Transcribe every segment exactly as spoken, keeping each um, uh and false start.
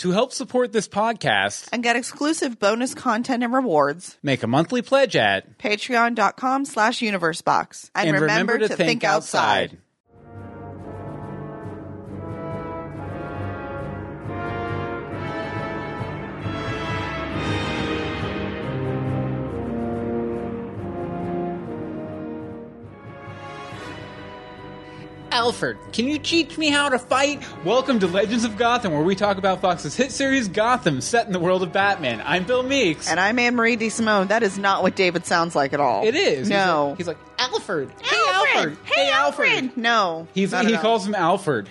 To help support this podcast and get exclusive bonus content and rewards, make a monthly pledge at patreon.com slash universe box. And, and remember, remember to, to think, think outside. outside. Alfred, can you teach me how to fight? Welcome to Legends of Gotham, where we talk about Fox's hit series Gotham, set in the world of Batman. I'm Bill Meeks. And I'm Anne Marie de Simone. That is not what David sounds like at all. It is. No. He's like, he's like Alfred. Hey, Alfred. Alfred. Hey, hey Alfred. Alfred. No. He's, he calls him Alfred,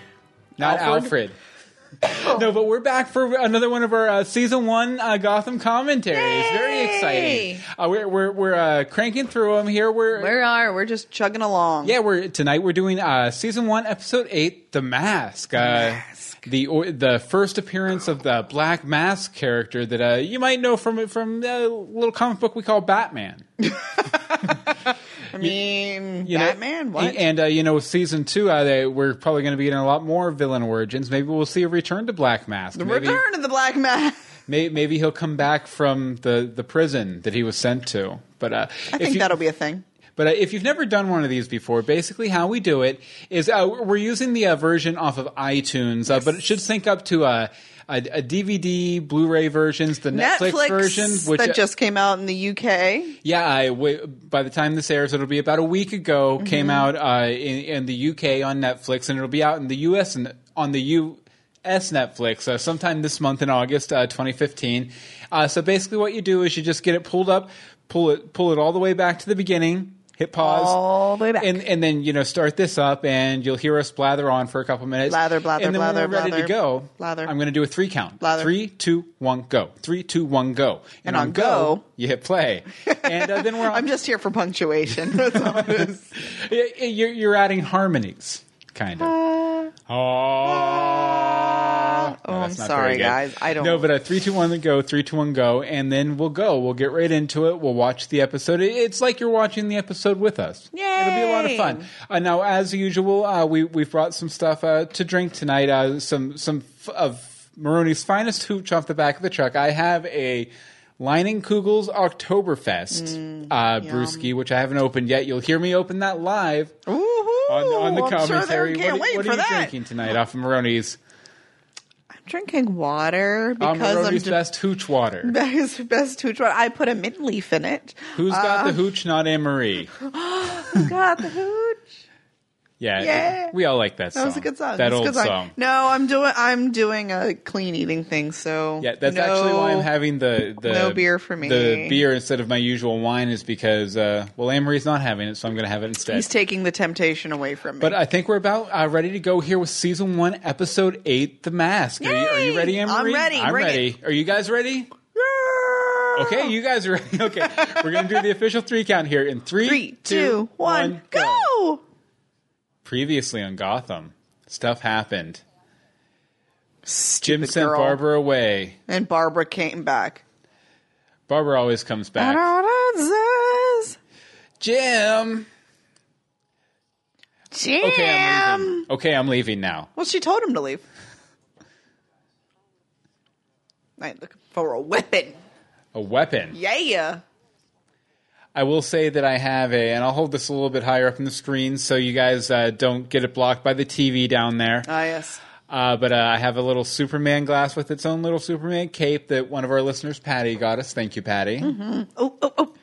not Alfred. Alfred. No, but we're back for another one of our uh, season one uh, Gotham commentaries. Yay. Very exciting. Uh, we're we're, we're uh, cranking through them here. We're we are. We're just chugging along. Yeah, we're tonight. We're doing uh, season one, episode eight, The Mask. Uh, Mask. The or, the first appearance of the Black Mask character that uh, you might know from from a little comic book we call Batman. I mean, you, you Batman, know, what? And, uh, you know, season two, uh, they, we're probably going to be getting a lot more villain origins. Maybe we'll see a return to Black Mask. The maybe, return of the Black Mask. May, maybe he'll come back from the, the prison that he was sent to. But uh, I think you, that'll be a thing. But uh, if you've never done one of these before, basically how we do it is uh, we're using the uh, version off of iTunes, yes. uh, but it should sync up to uh, a, a D V D, Blu-ray versions, the Netflix, Netflix version. Which, that just came out in the U K. Yeah, I, w- by the time this airs, it'll be about a week ago, mm-hmm. came out uh, in, in the U K on Netflix, and it'll be out in the U S and on the U S Netflix uh, sometime this month in August uh, twenty fifteen. Uh, so basically what you do is you just get it pulled up, pull it, pull it all the way back to the beginning. Hit pause, all the way back. And, and then, you know, start this up, and you'll hear us blather on for a couple minutes. Blather, blather, and then blather, when we're ready blather, to go, blather. I'm going to do a three count. Blather. Three, two, one, go. Three, two, one, go. And, and on go, go, you hit play. And uh, then we're on. I'm just here for punctuation. That's all it is. You're, you're adding harmonies, kind of. Uh, oh, uh, oh no, I'm sorry, guys. I don't. No, but a three, two, one, go. Three, two, one, go, and then we'll go. We'll get right into it. We'll watch the episode. It's like you're watching the episode with us. Yay! It'll be a lot of fun. Uh, now, as usual, uh, we we've brought some stuff uh, to drink tonight. Uh, some some f- of Maroney's finest hooch off the back of the truck. I have a Leinenkugel's Oktoberfest mm, uh, brewski, which I haven't opened yet. You'll hear me open that live Ooh, on, on the I'm commentary. Sure what, what are you that. drinking tonight off of Maroney's? I'm drinking water because uh, Maroney's I'm best hooch water. Best, best hooch water. I put a mint leaf in it. Who's uh, got the hooch? Not Anne Marie. Who's got the hooch? Yeah, yeah, we all like that song. That was a good song. That old song. song. No, I'm doing I'm doing a clean eating thing, so yeah, that's no, actually why I'm having the, the no beer for me. The beer instead of my usual wine is because uh, well, Anne Marie's not having it, so I'm going to have it instead. He's taking the temptation away from me. But I think we're about uh, ready to go here with season one, episode eight, The Mask. Are you, are you ready, Anne Marie? I'm ready. I'm Bring ready. It. Are you guys ready? Yeah. Okay, you guys are ready. Okay, we're going to do the official three count here in three, three two, two, one, one go. go. Previously on Gotham, stuff happened. Stupid Jim sent girl. Barbara away. And Barbara came back. Barbara always comes back. Jim. Jim. Okay, I'm leaving. Okay, I'm leaving now. Well, she told him to leave. I'm looking for a weapon. A weapon? Yeah. I will say that I have a, and I'll hold this a little bit higher up in the screen so you guys uh, don't get it blocked by the T V down there. Ah, yes. Uh, but uh, I have a little Superman glass with its own little Superman cape that one of our listeners, Patty, got us. Thank you, Patty. Mm-hmm. Oh, oh, oh.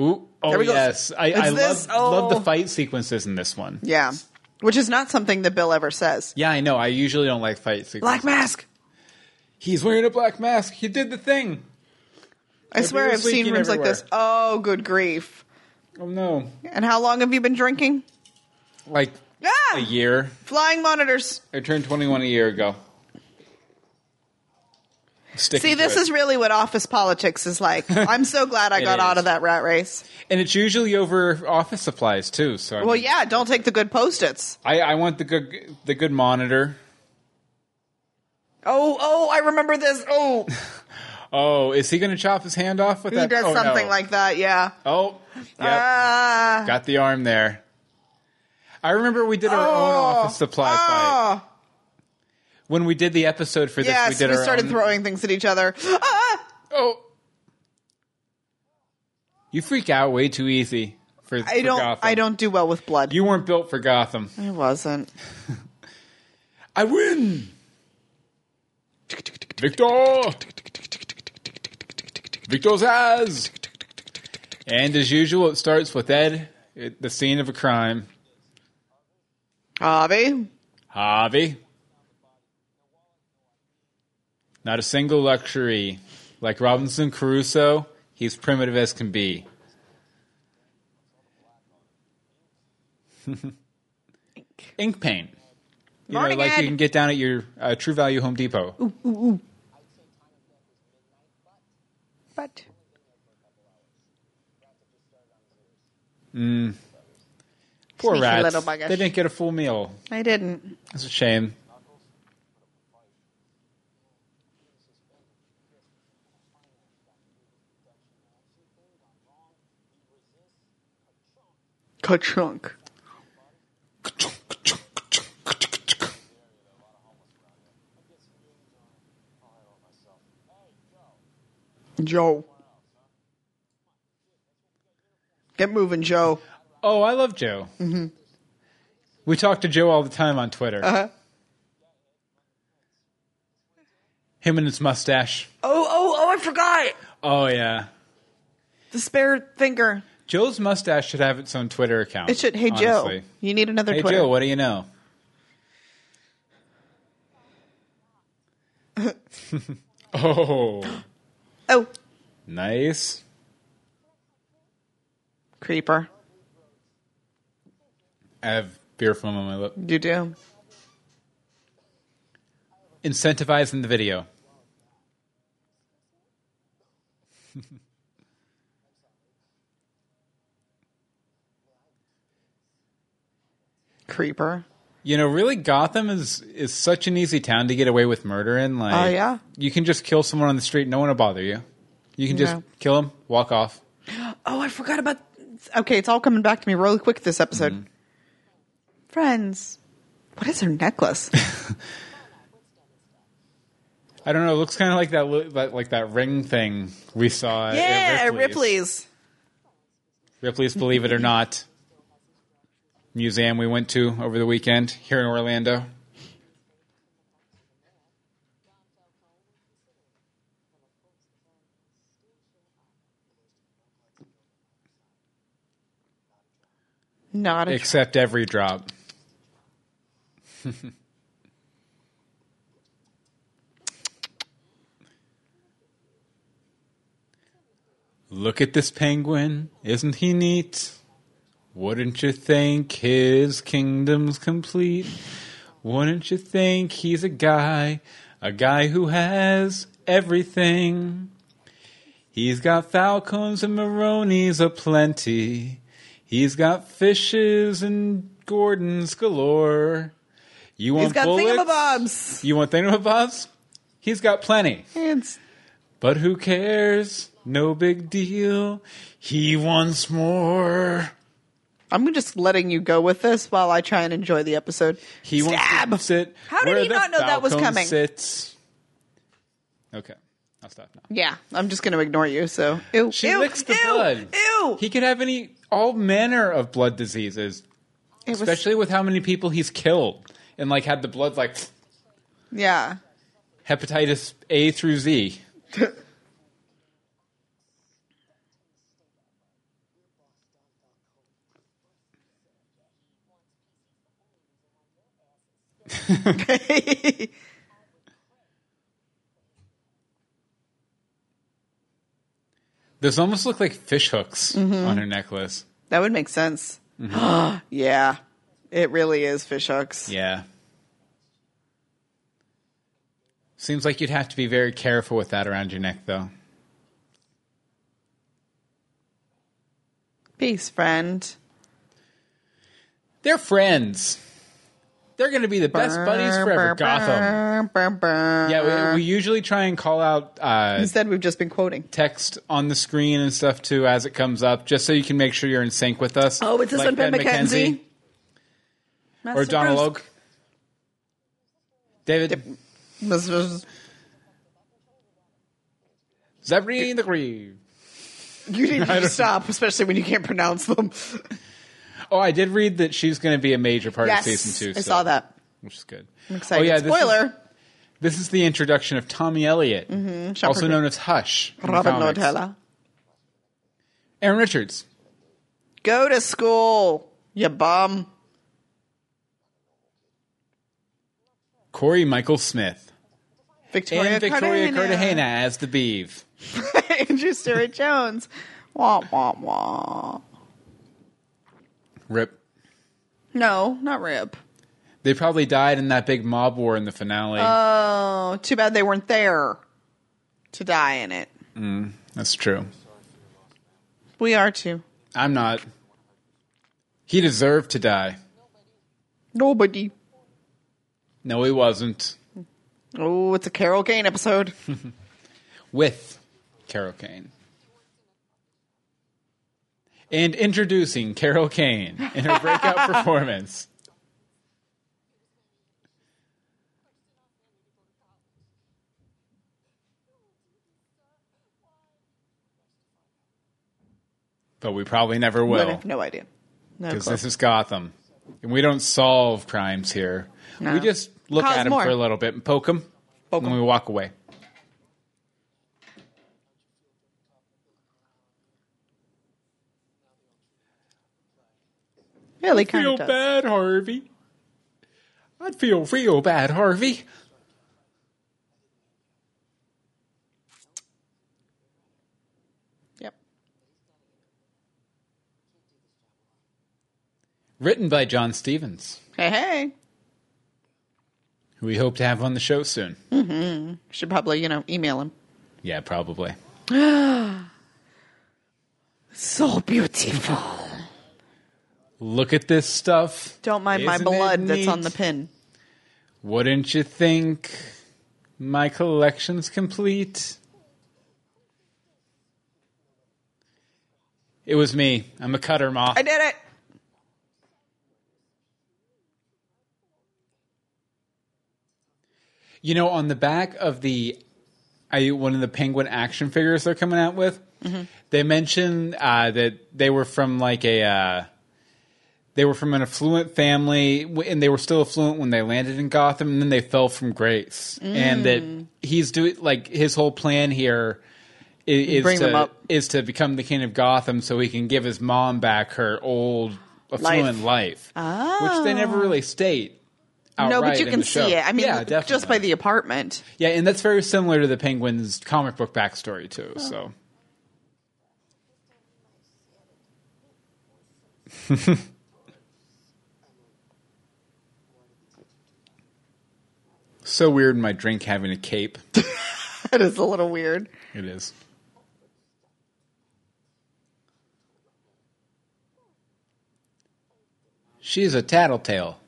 Ooh, oh, yes. I, I love, oh. love the fight sequences in this one. Yeah, which is not something that Bill ever says. Yeah, I know. I usually don't like fight sequences. Black mask. He's wearing a black mask. He did the thing. I swear I've seen rooms everywhere. like this. Oh, good grief. Oh, no. And how long have you been drinking? Like ah! a year. Flying monitors. I turned twenty-one a year ago. Sticking See, this it. is really what office politics is like. I'm so glad I got is. out of that rat race. And it's usually over office supplies, too. So I Well, mean, yeah, don't take the good Post-its. I, I want the good, the good monitor. Oh, oh, I remember this. Oh. Oh, is he going to chop his hand off with he that? He does oh, something no. like that, yeah. Oh, yeah. Uh, Got the arm there. I remember we did our oh, own office supply oh. fight. when we did the episode for this, yes, we did we our started own. throwing things at each other. Ah! Oh. You freak out way too easy for, I for don't, Gotham. I don't do well with blood. You weren't built for Gotham. I wasn't. I win! Victor! Victor's ass! And as usual, it starts with Ed, it, the scene of a crime. Harvey. Harvey. Not a single luxury. Like Robinson Crusoe, he's primitive as can be. Ink paint. You Morning, know, like Ed. You can get down at your uh, True Value Home Depot. Ooh, ooh, ooh. But. Mm. Poor Sneaky rats. They didn't get a full meal. They didn't. That's a shame. Ka-chunk. Ka-chunk. Joe. Get moving, Joe. Oh, I love Joe. Mm-hmm. We talk to Joe all the time on Twitter. Uh-huh. Him and his mustache. Oh, oh, oh, I forgot. Oh, yeah. The spare finger. Joe's mustache should have its own Twitter account. It should. Hey, honestly. Joe, you need another hey, Twitter. Hey, Joe, what do you know? Oh. Oh. Nice. Creeper. I have beer foam on my lip. You do. Incentivizing the video. Creeper. You know, really, Gotham is, is such an easy town to get away with murder in. Like, oh, yeah? You can just kill someone on the street. No one will bother you. You can just no. kill them, walk off. Oh, I forgot about... Okay, it's all coming back to me really quick this episode. Mm. Friends. What is her necklace? I don't know. It looks kind of like that like that ring thing we saw yeah, at Ripley's. Ripley's. Ripley's, believe it or not. Museum we went to over the weekend here in Orlando. Not a except tr- every drop. Look at this penguin. Isn't he neat? Wouldn't you think his kingdom's complete? Wouldn't you think he's a guy, a guy who has everything? He's got Falcons and Maroney's aplenty. He's got fishes and Gordons galore. You want bullets? He's got thingamabobs. You want thingamabobs? He's got plenty. It's- but who cares? No big deal. He wants more. I'm just letting you go with this while I try and enjoy the episode. He Stab! Wants to sit How did he not know Falcone that was coming? Sits. Okay. I'll stop now. Yeah. I'm just going to ignore you. So, ew. She ew, licks the ew, blood. Ew. He could have any, all manner of blood diseases, it especially was... with how many people he's killed and like had the blood like. Yeah. Hepatitis A through Z. Those almost look like fish hooks mm-hmm. on her necklace. That would make sense. Mm-hmm. Yeah, it really is fish hooks. Yeah. Seems like you'd have to be very careful with that around your neck, though. Peace, friend. They're friends. They're going to be the best buddies forever, Gotham. Yeah, we, we usually try and call out... Uh, Instead, we've just been quoting. Text on the screen and stuff, too, as it comes up, just so you can make sure you're in sync with us. Oh, it's this like one, Ben McKenzie. McKenzie. Or Donald Oak. David. Zabrine the Grieve. You need to stop, especially when you can't pronounce them. Oh, I did read that she's going to be a major part yes, of season two. Yes, I so, saw that. Which is good. I'm excited. Oh, yeah, spoiler. This is, this is the introduction of Tommy Elliott, mm-hmm. also known as Hush. Robin Nortella. Aaron Richards. Go to school, you bum. Corey Michael Smith. Victoria and Victoria Cartagena, Cartagena as the Beeve. Andrew Stewart Jones. Wah, wah, wah. Rip. No, not Rip. They probably died in that big mob war in the finale. Oh, too bad they weren't there to die in it. Mm, that's true. We are too. I'm not. He deserved to die. Nobody. No, he wasn't. Oh, it's a Carol Kane episode. With Carol Kane. And introducing Carol Kane in her breakout performance. But we probably never will. I have no idea. Because no this is Gotham. And we don't solve crimes here. No. We just look Cause at them for a little bit and poke them. Poke and them. We walk away. Really kind of feel bad, Harvey. I'd feel real bad, Harvey. Yep. Written by John Stevens. Hey, hey. Who we hope to have on the show soon. Mm-hmm. Should probably, you know, email him. Yeah, probably. So beautiful. Look at this stuff. Don't mind Isn't my blood that's on the pin. Wouldn't you think my collection's complete? It was me. I'm a cutter, Ma. I did it. You know, on the back of the I, one of the Penguin action figures they're coming out with, mm-hmm. they mentioned uh, that they were from like a... Uh, They were from an affluent family, and they were still affluent when they landed in Gotham, and then they fell from grace. Mm. And that he's doing, like, his whole plan here is, is, to, is to become the king of Gotham so he can give his mom back her old affluent life. life oh. Which they never really state outright. No, but you can see it. I mean, yeah, definitely. Just by the apartment. Yeah, and that's very similar to the Penguin's comic book backstory, too, oh. so... So weird, my drink having a cape. That is a little weird. It is. She's a tattletale.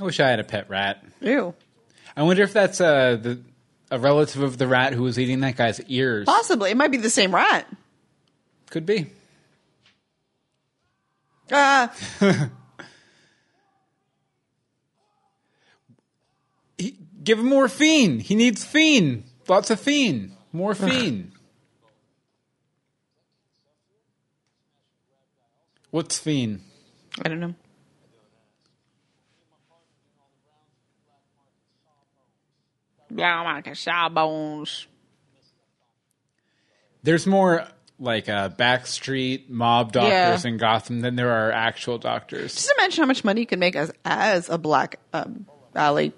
I wish I had a pet rat. Ew. I wonder if that's a, the, a relative of the rat who was eating that guy's ears. Possibly. It might be the same rat. Could be. Ah. Uh. Give him morphine. He needs fiend. Lots of fiend. Morphine. What's fiend? I don't know. Black market sawbones. There's more like uh, backstreet mob doctors yeah. in Gotham than there are actual doctors. Just imagine how much money you could make as as a black um, alley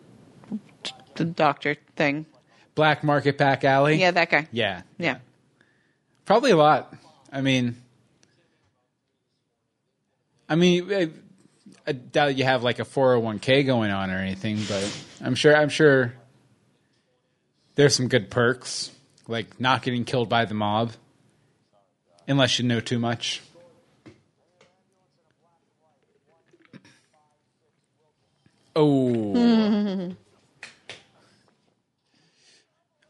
t- t- doctor thing. Black market back alley? Yeah, that guy. Yeah. Yeah. Probably a lot. I mean, I mean, I, I doubt you have like a four oh one k going on or anything, but I'm sure, I'm sure. There's some good perks, like not getting killed by the mob. Unless you know too much. Oh.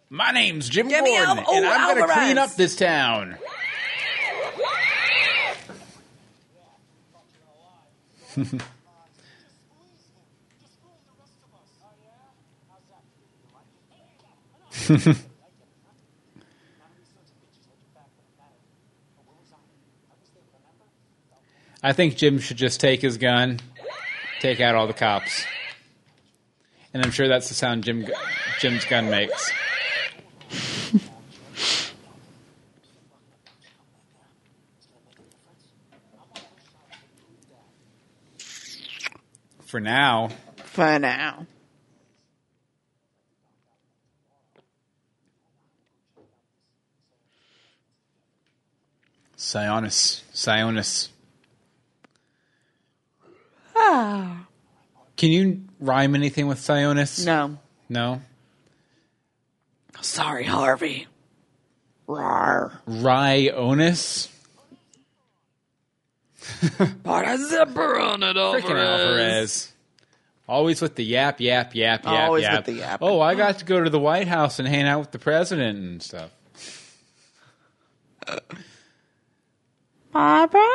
My name's Jim Give Gordon, me oh, and I'm going to clean up this town. I think Jim should just take his gun, take out all the cops. And I'm sure that's the sound Jim Jim's gun makes. For now. For now. Sionis. Sionis. Ah. Can you rhyme anything with Sionis? No. No? Sorry, Harvey. Rawr. Rionis? Put a zipper on it, Alvarez. Freaking Alvarez. Always with the yap, yap, yap, yap, Always yap. Always with the yap. Oh, I got to go to the White House and hang out with the president and stuff. Barbara?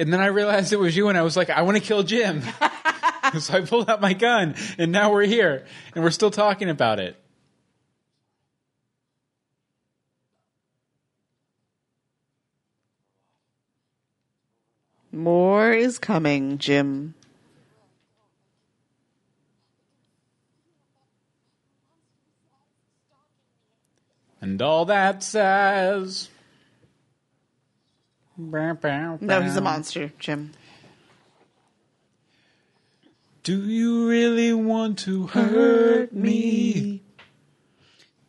And then I realized it was you, and I was like, I want to kill Jim. So I pulled out my gun, and now we're here, and we're still talking about it. More is coming, Jim. And all that says... No, he's a monster, Jim. Do you really want to hurt me?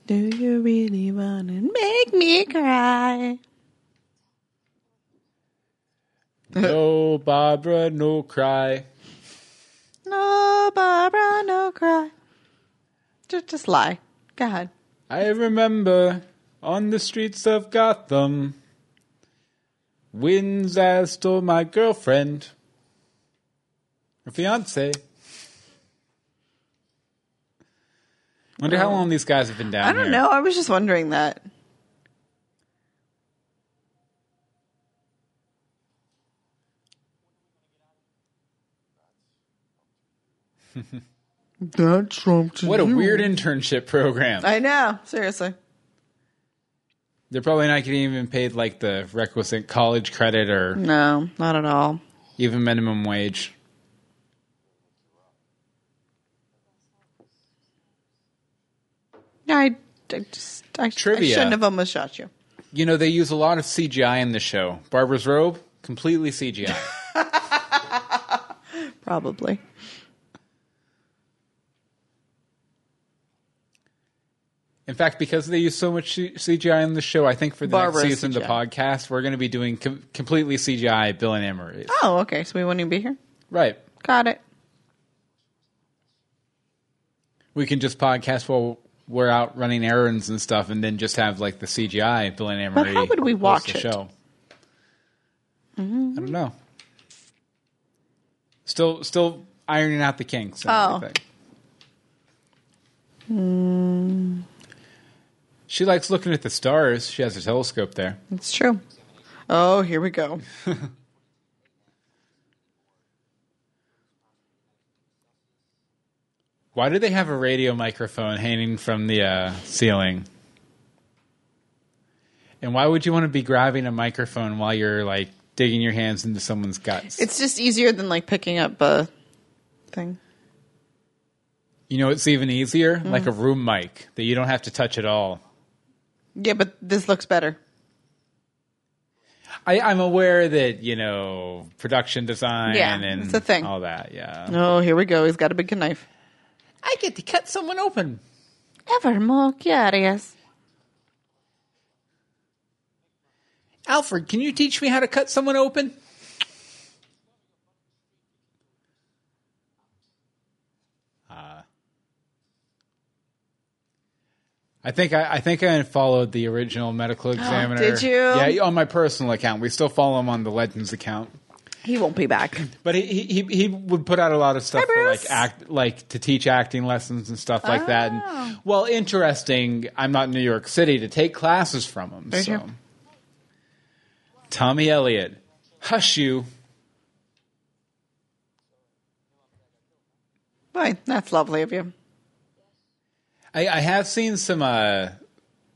Do you really want to make me cry? No, Barbara, no cry. No, Barbara, no cry. Just, just lie. Go ahead. I remember on the streets of Gotham, winds as stole my girlfriend or fiance. Wonder how long these guys have been down here. I don't know. I was just wondering that. That trumped you. What a weird internship program. I know. Seriously. They're probably not getting even paid like the requisite college credit or... No, not at all. Even minimum wage. I, I just... I, Trivia. I shouldn't have almost shot you. You know, they use a lot of C G I in the show. Barbara's robe, completely C G I. Probably. In fact, because they use so much C G I in the show, I think for the Barbara next season of the podcast, we're going to be doing com- completely C G I Bill and Anne Marie. Oh, okay. So we won't even be here? Right. Got it. We can just podcast while we're out running errands and stuff and then just have like the C G I Bill and Anne Marie. But how would we watch the it? Show. Mm-hmm. I don't know. Still still ironing out the kinks. And oh. Everything. Hmm. She likes looking at the stars. She has a telescope there. It's true. Oh, here we go. Why do they have a radio microphone hanging from the uh, ceiling? And why would you want to be grabbing a microphone while you're like digging your hands into someone's guts? It's just easier than like picking up a thing. You know, it's even easier. Mm. Like a room mic that you don't have to touch at all. Yeah, but this looks better. I, I'm aware that, you know, production design yeah, and it's a thing. All that, yeah. Oh, here we go. He's got a big knife. I get to cut someone open. Ever more curious. Alfred, can you teach me how to cut someone open? Uh, I think I, I think I followed the original Medical Examiner. Did you? Yeah, on my personal account. We still follow him on the Legends account. He won't be back. But he he he would put out a lot of stuff Hi, for like act like to teach acting lessons and stuff like oh. that. And, well, interesting. I'm not in New York City to take classes from him. Very so true. Tommy Elliott, Hush You. Boy, that's lovely of you. I, I have seen some uh,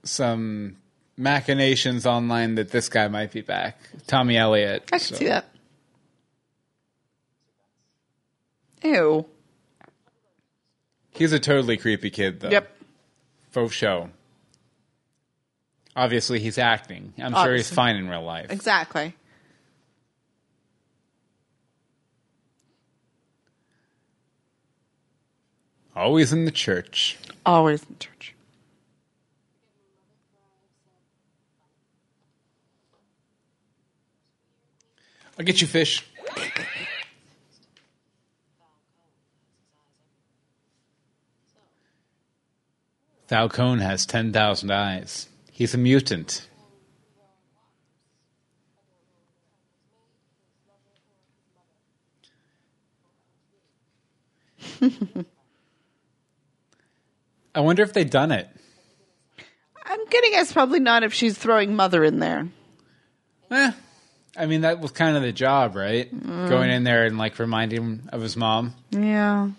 some machinations online that this guy might be back. Tommy Elliott. I should so. see that. Ew. He's a totally creepy kid, though. Yep. Faux show. Obviously, he's acting. I'm Obviously. sure he's fine in real life. Exactly. Always in the church. Always in the church. I'll get you fish. Falcone has ten thousand eyes. He's a mutant. I wonder if they've done it. I'm getting it's probably not if she's throwing mother in there. Eh, I mean, that was kind of the job, right? Mm. Going in there and like reminding him of his mom. Yeah.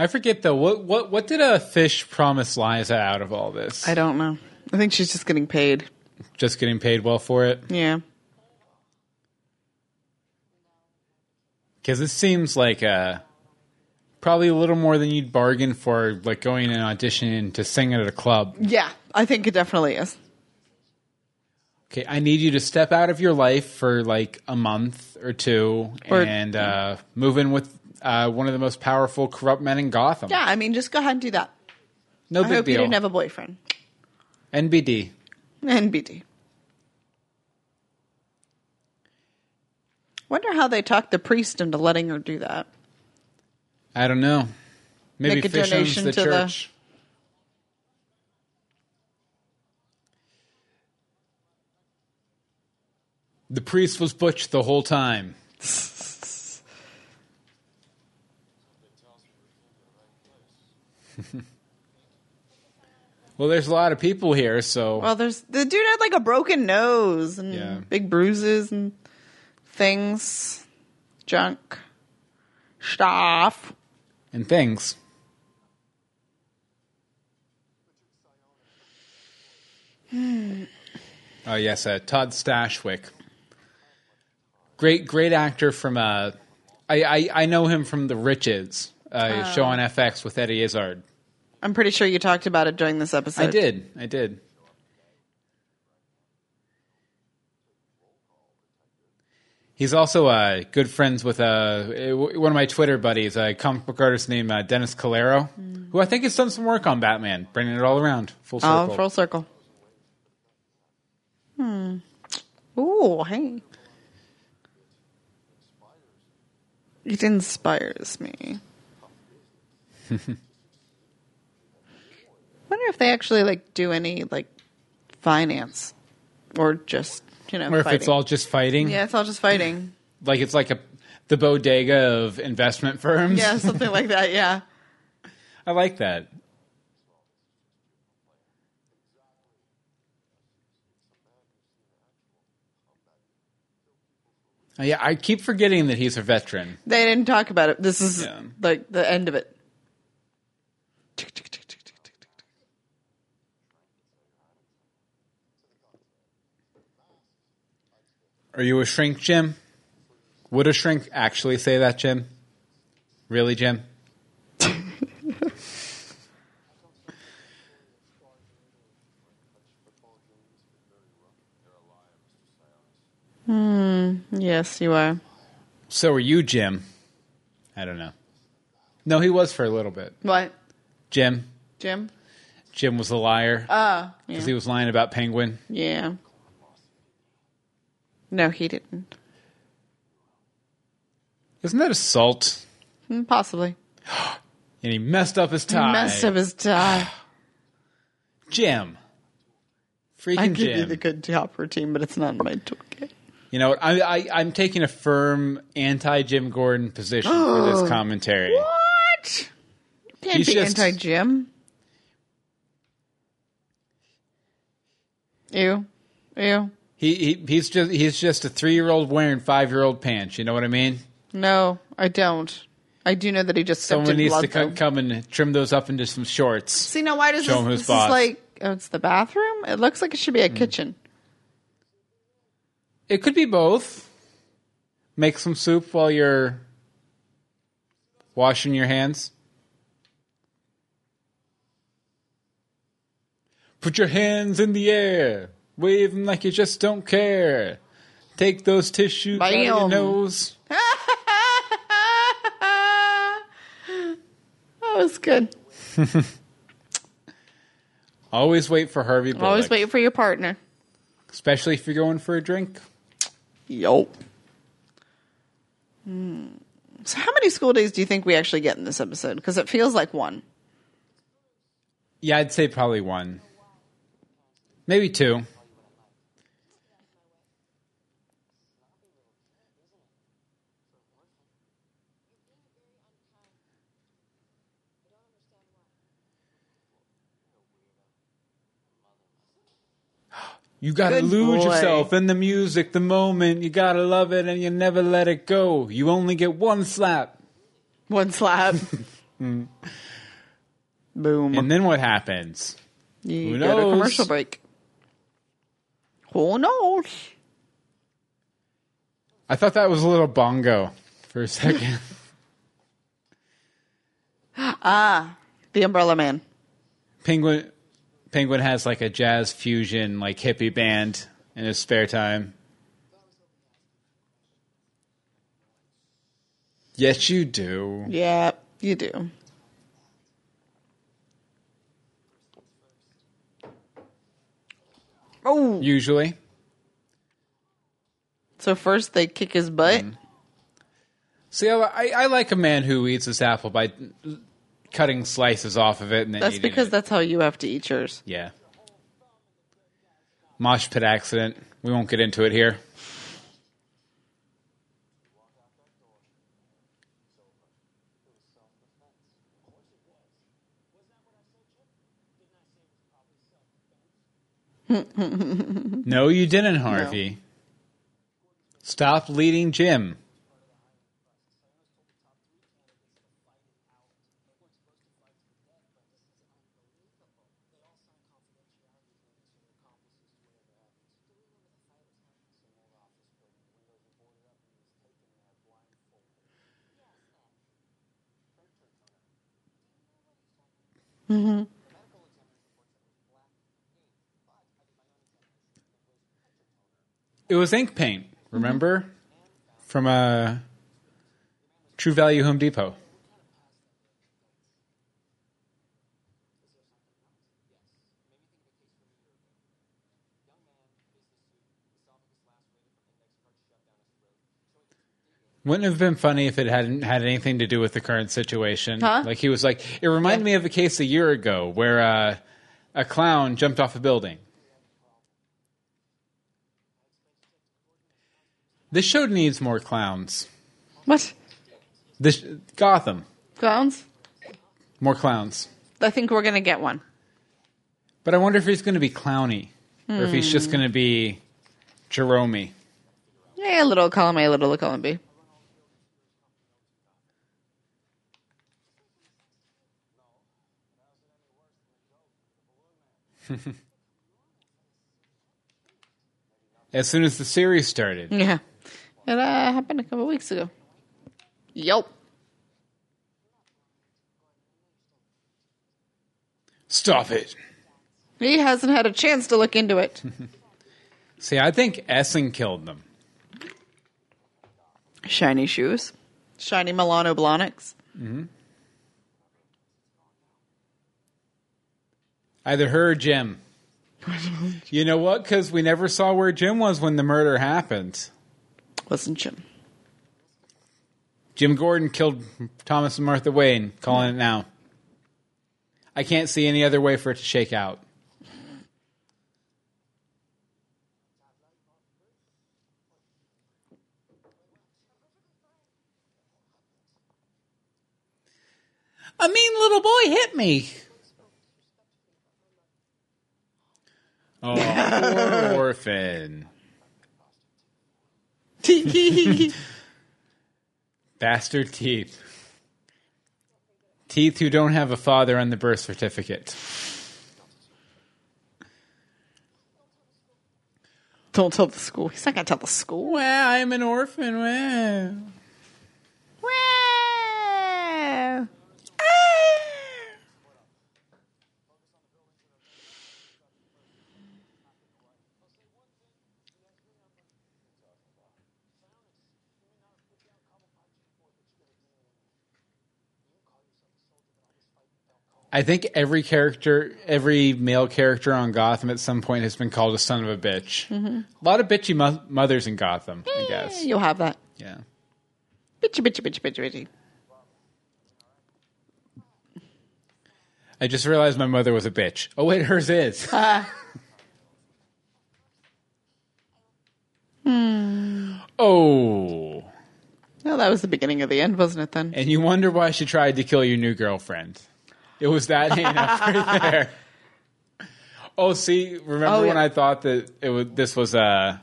I forget, though, what what what did a fish promise Liza out of all this? I don't know. I think she's just getting paid. Just getting paid well for it? Yeah. Because it seems like uh, probably a little more than you'd bargain for, like going and auditioning to sing at a club. Yeah, I think it definitely is. Okay, I need you to step out of your life for like a month or two or, and uh, yeah. move in with... Uh, one of the most powerful corrupt men in Gotham. Yeah, I mean, just go ahead and do that. No big deal. I hope you didn't have a boyfriend. N B D. N B D. Wonder how they talked the priest into letting her do that. I don't know. Maybe fish owns the church. The... the priest was Butch the whole time. Well, there's a lot of people here, so... Well, there's... The dude had, like, a broken nose and yeah. big bruises and things. Junk. Stuff. And things. Hmm. Oh, yes, uh, Todd Stashwick. Great, great actor from... Uh, I, I, I know him from The Riches. Uh, oh. Show on F X with Eddie Izzard. I'm pretty sure you talked about it during this episode. I did. I did. He's also uh, good friends with uh, one of my Twitter buddies, a comic book artist named uh, Dennis Calero, mm. who I think has done some work on Batman, bringing it all around. Full circle. Oh, full circle. Hmm. Ooh, hey. It inspires me. Wonder if they actually like do any like finance or just you know, or if fighting. It's all just fighting. Yeah, it's all just fighting. Like it's like a the bodega of investment firms. Yeah, something like that. Yeah, I like that. Oh, yeah, I keep forgetting that he's a veteran. They didn't talk about it. This is yeah. like the end of it. Are you a shrink, Jim? Would a shrink actually say that, Jim? Really, Jim? Hmm. Yes, you are. So are you, Jim? I don't know. No, he was for a little bit. What? Jim. Jim? Jim was the liar. Ah, uh, because yeah. he was lying about Penguin. Yeah. No, he didn't. Isn't that assault? Mm, possibly. And he messed up his tie. He messed up his tie. Jim. Freaking I could Jim. I do the good job routine, but it's not in my toolkit. You know what? I, I, I'm taking a firm anti-Jim Gordon position for this commentary. What? You can't He's be just... anti-Jim. Ew. Ew. He, he he's just he's just a three-year-old wearing five-year-old pants. You know what I mean? No, I don't. I do know that he just someone needs to come, come and trim those up into some shorts. See, now why does Show this, this is like oh, it's the bathroom? It looks like it should be a mm. kitchen. It could be both. Make some soup while you're washing your hands. Put your hands in the air. Wave them like you just don't care. Take those tissues out of your nose. That was good. Always wait for Harvey Bullock. Always wait for your partner. Especially if you're going for a drink. Yo. Mm. So how many school days do you think we actually get in this episode? Because it feels like one. Yeah, I'd say probably one. Maybe two. You got to lose yourself in the music, the moment. You got to love it and you never let it go. You only get one slap. One slap. mm. Boom. And then what happens? You Who knows? Get a commercial break. Who knows? I thought that was a little bongo for a second. Ah, the Umbrella Man. Penguin... Penguin has like a jazz fusion, like hippie band in his spare time. Yes, you do. Yeah, you do. Oh. Usually. So first they kick his butt. Mm. See, I, I, I like a man who eats his apple by... cutting slices off of it and then that's because it. That's how you have to eat yours. Yeah. Mosh pit accident. We won't get into it here. No, you didn't, Harvey. No. Stop leading Jim. Mm-hmm. It was ink paint, remember? Mm-hmm. From a True Value Home Depot. Wouldn't have been funny if it hadn't had anything to do with the current situation. Huh? Like he was like, it reminded me of a case a year ago where uh, a clown jumped off a building. This show needs more clowns. What? This Gotham. Clowns? More clowns. I think we're going to get one. But I wonder if he's going to be clowny hmm. or if he's just going to be Jerome-y. Yeah, a little column A, a little column B. As soon as the series started. Yeah. It uh, happened a couple weeks ago. Yup. Stop it. He hasn't had a chance to look into it. See, I think Essen killed them. Shiny shoes. Shiny Milano Blahniks. Mm-hmm. Either her or Jim. You know what? Because we never saw where Jim was when the murder happened. Wasn't Jim. Jim Gordon killed Thomas and Martha Wayne. Calling it now. I can't see any other way for it to shake out. A mean little boy hit me. Oh, poor orphan. Bastard teeth. Teeth who don't have a father on the birth certificate. Don't tell the school. He's not going to tell the school. Well, I'm an orphan. Well. Well. Ah. I think every character, every male character on Gotham at some point has been called a son of a bitch. Mm-hmm. A lot of bitchy mo- mothers in Gotham, I guess. You'll have that. Yeah. Bitchy, bitchy, bitchy, bitchy, bitchy. I just realized my mother was a bitch. Oh, wait, hers is. Uh. hmm. Oh. Well, that was the beginning of the end, wasn't it, then? And you wonder why she tried to kill your new girlfriend. It was that hang-up right there. Oh, see, remember oh, yeah. when I thought that it was, this was, uh,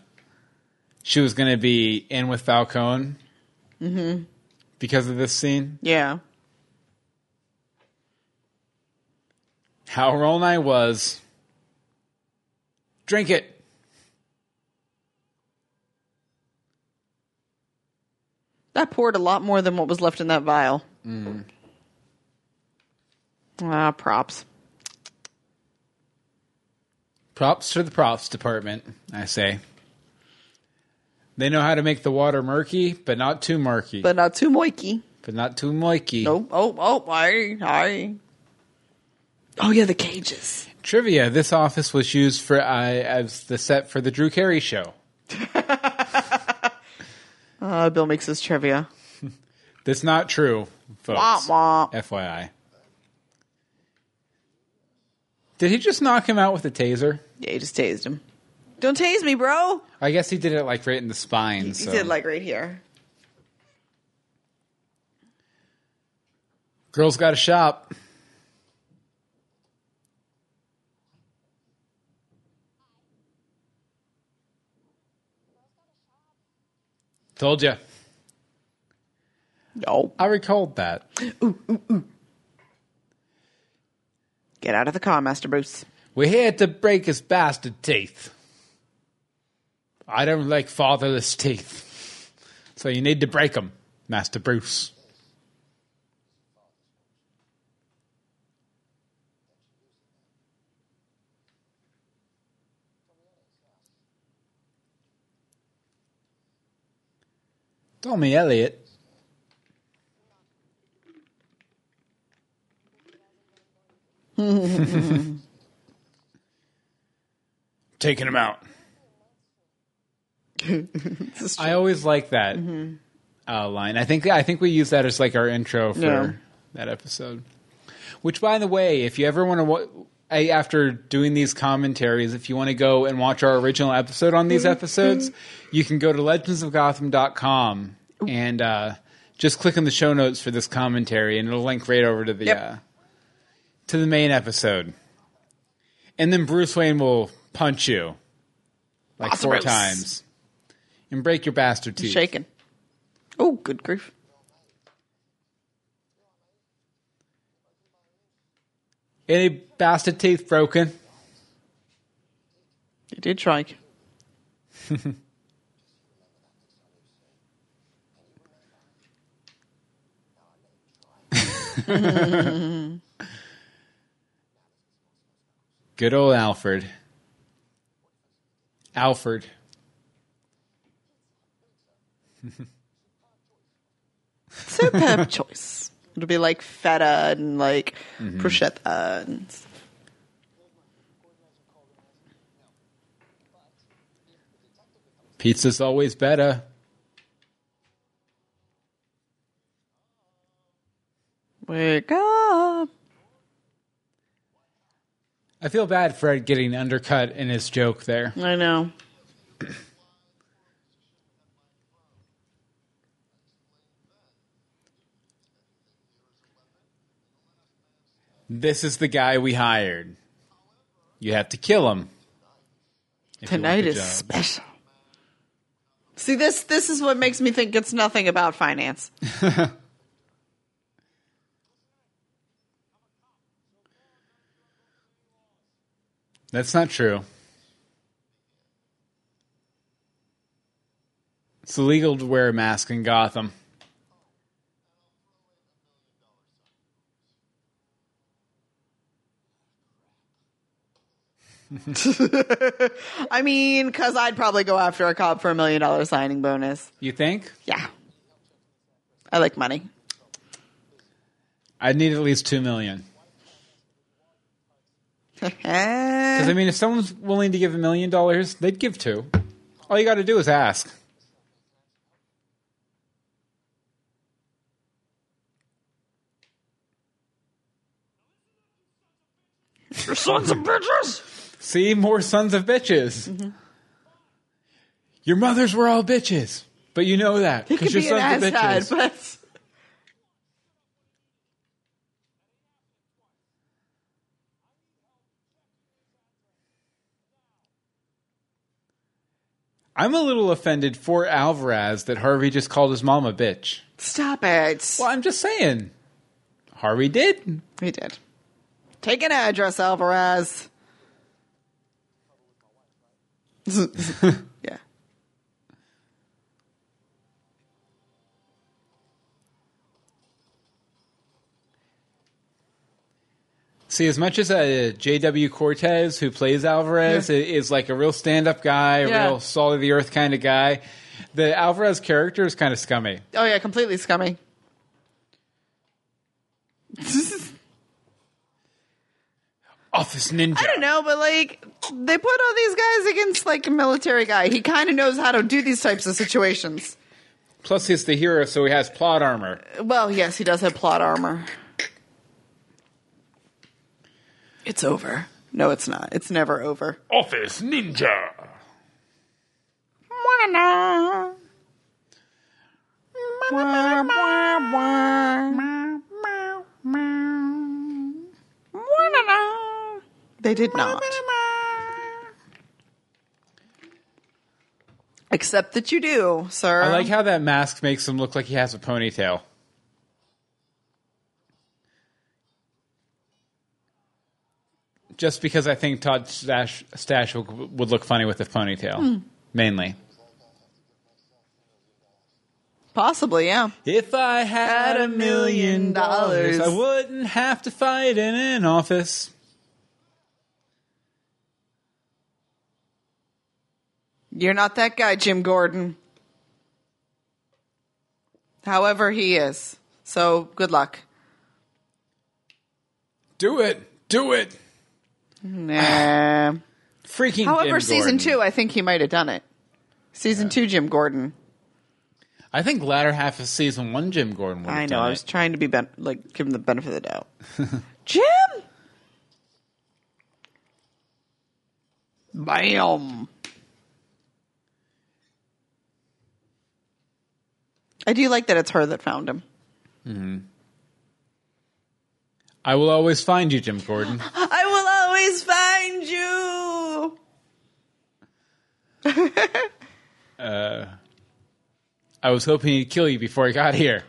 she was going to be in with Falcone mm-hmm. because of this scene? Yeah. How wrong I was. Drink it. That poured a lot more than what was left in that vial. Mm. Ah, uh, props. Props to the props department, I say. They know how to make the water murky, but not too murky. But not too moiky. But not too moiky. Nope. Oh, oh, aye, aye. Oh, yeah, the cages. Trivia. This office was used for uh, as the set for the Drew Carey show. uh, Bill Meeks' his trivia. That's not true, folks. Wah, wah. F Y I. Did he just knock him out with a taser? Yeah, he just tased him. Don't tase me, bro. I guess he did it like right in the spine. He, he so. did like right here. Girls got a shop. Told ya. No. I recalled that. Ooh, ooh, ooh. Get out of the car, Master Bruce. We're here to break his bastard teeth. I don't like fatherless teeth. So you need to break them, Master Bruce. Tommy Elliott. Taking him out. I always like that mm-hmm. uh, line. I think I think we use that as like our intro for yeah. that episode. Which, by the way, if you ever want to, wa- I, after doing these commentaries, if you want to go and watch our original episode on these episodes, you can go to legends of gotham dot com and uh, just click on the show notes for this commentary, and it'll link right over to the. Yep. Uh, To the main episode. And then Bruce Wayne will punch you. Like awesome four Bruce. times. And break your bastard teeth. Shaking. Oh, good grief. Any bastard teeth broken? You did try. Good old Alfred. Alfred. Superb choice. It'll be like feta and like mm-hmm. prosciutto. And... Pizza's always better. Wake up. I feel bad for getting undercut in his joke there. I know. This is the guy we hired. You have to kill him. Tonight is special. See, this this is what makes me think it's nothing about finance. That's not true. It's illegal to wear a mask in Gotham. I mean, because I'd probably go after a cop for a million dollar signing bonus. You think? Yeah. I like money. I'd need at least two million. Because, I mean, if someone's willing to give a million dollars, they'd give two. All you got to do is ask. You're sons of bitches! See, more sons of bitches. Mm-hmm. Your mothers were all bitches, but you know that because you're be sons of bitches. Dad, but... I'm a little offended for Alvarez that Harvey just called his mom a bitch. Stop it. Well, I'm just saying. Harvey did. He did. Take an address, Alvarez. Yeah. See, as much as uh, J W Cortez, who plays Alvarez, yeah. is like a real stand-up guy, a yeah. real salt-of-the-earth kind of guy, the Alvarez character is kind of scummy. Oh, yeah, completely scummy. Office ninja. I don't know, but like they put all these guys against like a military guy. He kind of knows how to do these types of situations. Plus, he's the hero, so he has plot armor. Well, yes, he does have plot armor. It's over. No, it's not. It's never over. Office ninja. They did not. Except that you do, sir. I like how that mask makes him look like he has a ponytail. Just because I think Todd Stash, Stash would look funny with a ponytail. Hmm. Mainly. Possibly, yeah. If I had a million dollars, I wouldn't have to fight in an office. You're not that guy, Jim Gordon. However he is. So, good luck. Do it. Do it. Nah. Freaking However, Jim season Gordon. two, I think he might have done it. Season yeah. two, Jim Gordon. I think latter half of season one, Jim Gordon would have I know. Done I was it. trying to be ben- like give him the benefit of the doubt. Jim! Bam! I do like that it's her that found him. Mm-hmm. I will always find you, Jim Gordon. I will always find you. uh, I was hoping he'd kill you before he got here.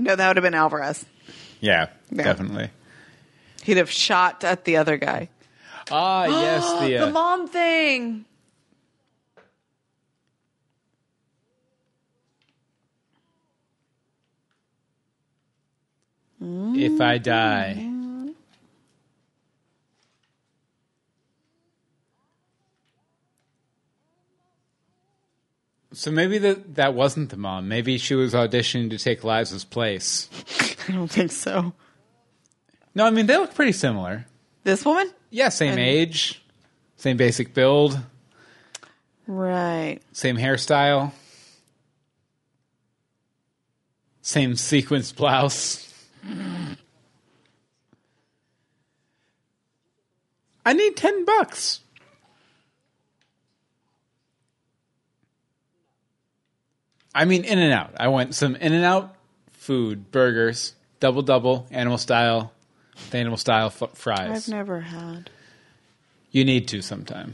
No, that would have been Alvarez. Yeah, yeah. Definitely. He'd have shot at the other guy. Ah, yes. The, uh, the mom thing. If I die. So maybe that that wasn't the mom. Maybe she was auditioning to take Liza's place. I don't think so. No, I mean, they look pretty similar. This woman? Yeah, same and- age. Same basic build. Right. Same hairstyle. Same sequenced blouse. I need ten bucks. I mean, In-N-Out. I want some In-N-Out food, burgers, double double, animal style, animal style f- fries. I've never had. You need to sometime.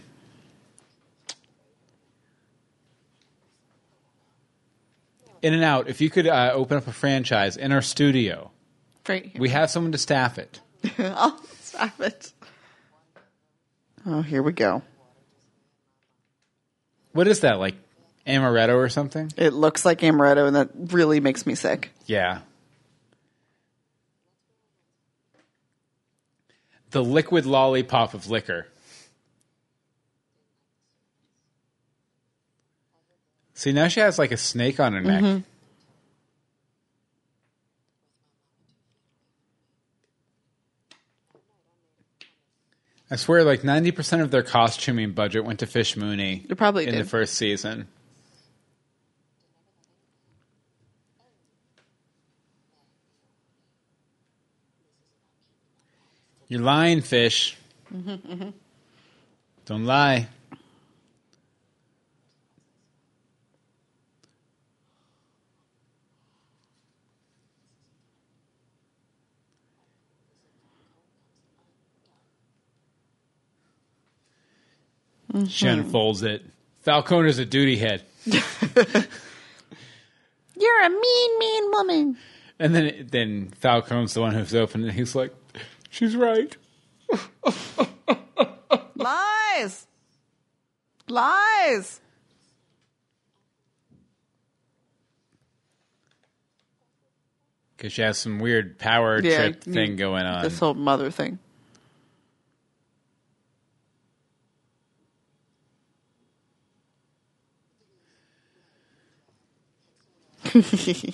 In-N-Out, if you could uh, open up a franchise in our studio. Right here. We have someone to staff it. I'll staff it. Oh, here we go. What is that, like amaretto or something? It looks like amaretto, and that really makes me sick. Yeah. The liquid lollipop of liquor. See, now she has like a snake on her neck. Mm-hmm. I swear, like ninety percent of their costuming budget went to Fish Mooney. It probably did. In the first season. You're lying, Fish. Mm-hmm, mm-hmm. Don't lie. Mm-hmm. She unfolds it. Falcone's a duty head. You're a mean, mean woman. And then then Falcone's the one who's open, and he's like, she's right. Lies. Lies. Because she has some weird power yeah, trip you, thing going on. This whole mother thing. Oh,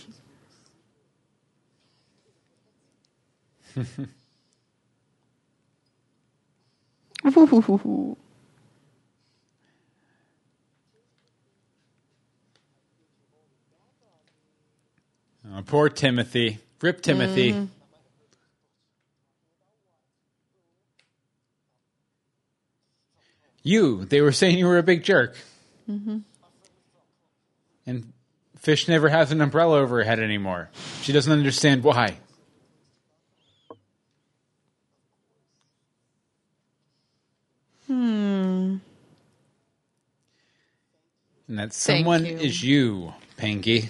poor Timothy. Rip Timothy. Mm. You, they were saying you were a big jerk. Mm-hmm. And Fish never has an umbrella over her head anymore. She doesn't understand why. Hmm. And that someone is you, Pinky.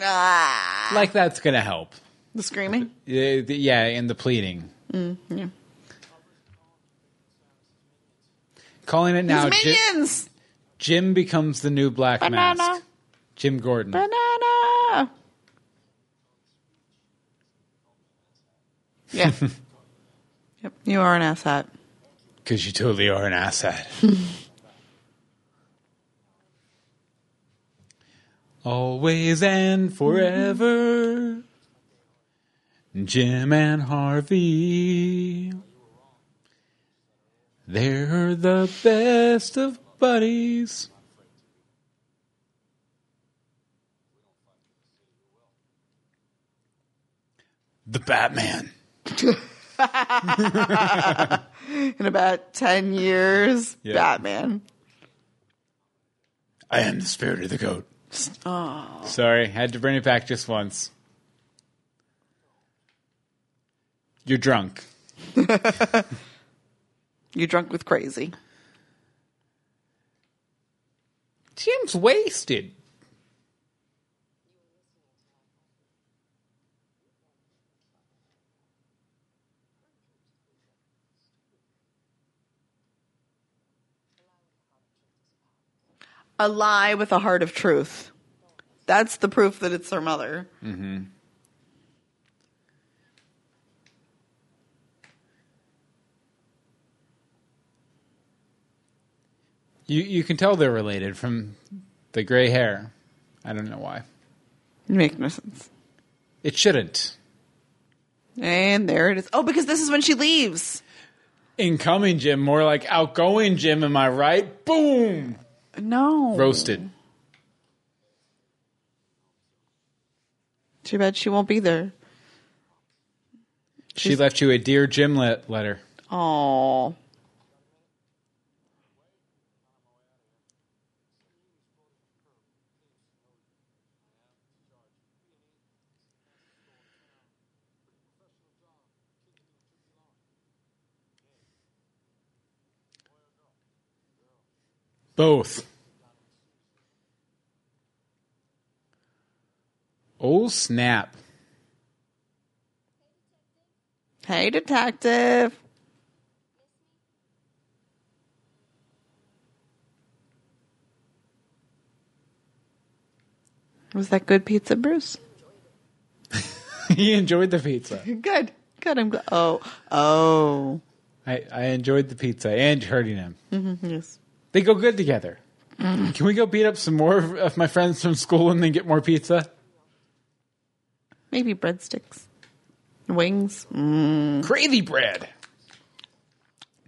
ah. Like that's going to help. The screaming? Yeah, and the pleading. Mm, yeah. Calling it now. His minions! Jim, Jim becomes the new Black Banana. Mask. Jim Gordon. Banana! Yeah. Yep, you are an asshat. Because you totally are an asshat. Always and forever. Jim and Harvey, they're the best of buddies. The Batman. In about ten years, yeah. Batman. I am the spirit of the goat. Oh. Sorry, had to bring it back just once. You're drunk. You're drunk with crazy. Jim's wasted. A lie with a heart of truth. That's the proof that it's her mother. Mm-hmm. You you can tell they're related from the gray hair. I don't know why. It makes no sense. It shouldn't. And there it is. Oh, because this is when she leaves. Incoming Jim, more like outgoing Jim, am I right? Boom! No. Roasted. Too bad she won't be there. She's- she left you a Dear Jim let- letter. Aww. Both. Oh, snap. Hey, detective. Was that good pizza, Bruce? He enjoyed the pizza. Good. Good. I'm glad. Oh. Oh. I, I enjoyed the pizza and hurting him. Mm-hmm, yes. They go good together. Mm. Can we go beat up some more of my friends from school and then get more pizza? Maybe breadsticks. Wings. Mm. Gravy bread.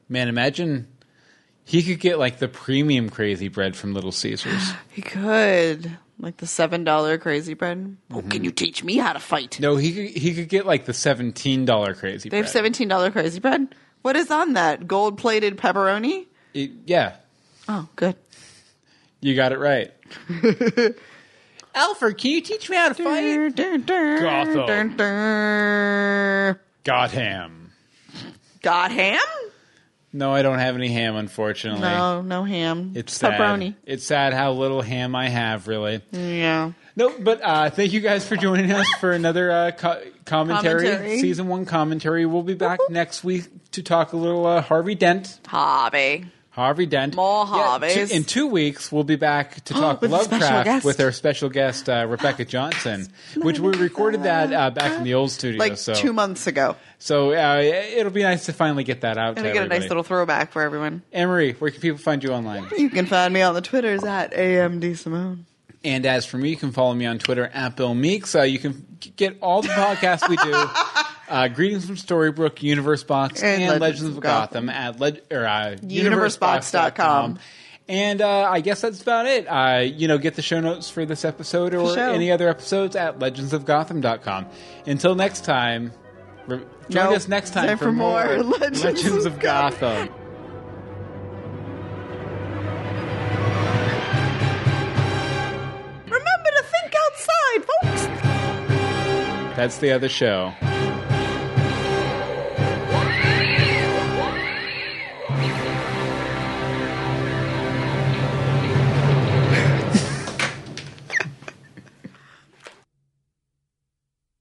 Man, imagine he could get like the premium crazy bread from Little Caesars. He could. Like the seven dollars crazy bread. Mm-hmm. Oh, can you teach me how to fight? No, he could, he could get like the seventeen dollars crazy they bread. They have seventeen dollars crazy bread? What is on that? Gold-plated pepperoni? It, yeah. Oh, good. You got it right. Alfred, can you teach me how to fight? Gotham. Gotham. Gotham? No, I don't have any ham, unfortunately. No, no ham. It's sad. Pepperoni. It's sad how little ham I have, really. Yeah. No, but uh, thank you guys for joining us for another uh, co- commentary, commentary, season one commentary. We'll be back Woo-hoo. next week to talk a little uh, Harvey Dent. Harvey. Harvey Dent. More Harveys. Yeah, two, in two weeks, we'll be back to talk with Lovecraft with our special guest, uh, Rebecca Johnson, which we recorded that uh, back in the old studio. Like so. two months ago. So uh, it'll be nice to finally get that out. It'll to get everybody. A nice little throwback for everyone. Anne Marie, where can people find you online? You can find me on the Twitters at A M D Simone. And as for me, you can follow me on Twitter at Bill Meeks. Uh, you can get all the podcasts we do. Uh, greetings from Storybrooke, Universe Box, and, and Legends, Legends of Gotham, Gotham at le- or, uh, universe box dot com. And uh, I guess that's about it. Uh, you know, get the show notes for this episode or any other episodes at legends of gotham dot com. Until next time, re- join nope. us next time for, for more, more Legends, Legends of Gotham. Gotham. Remember to think outside, folks. That's the other show.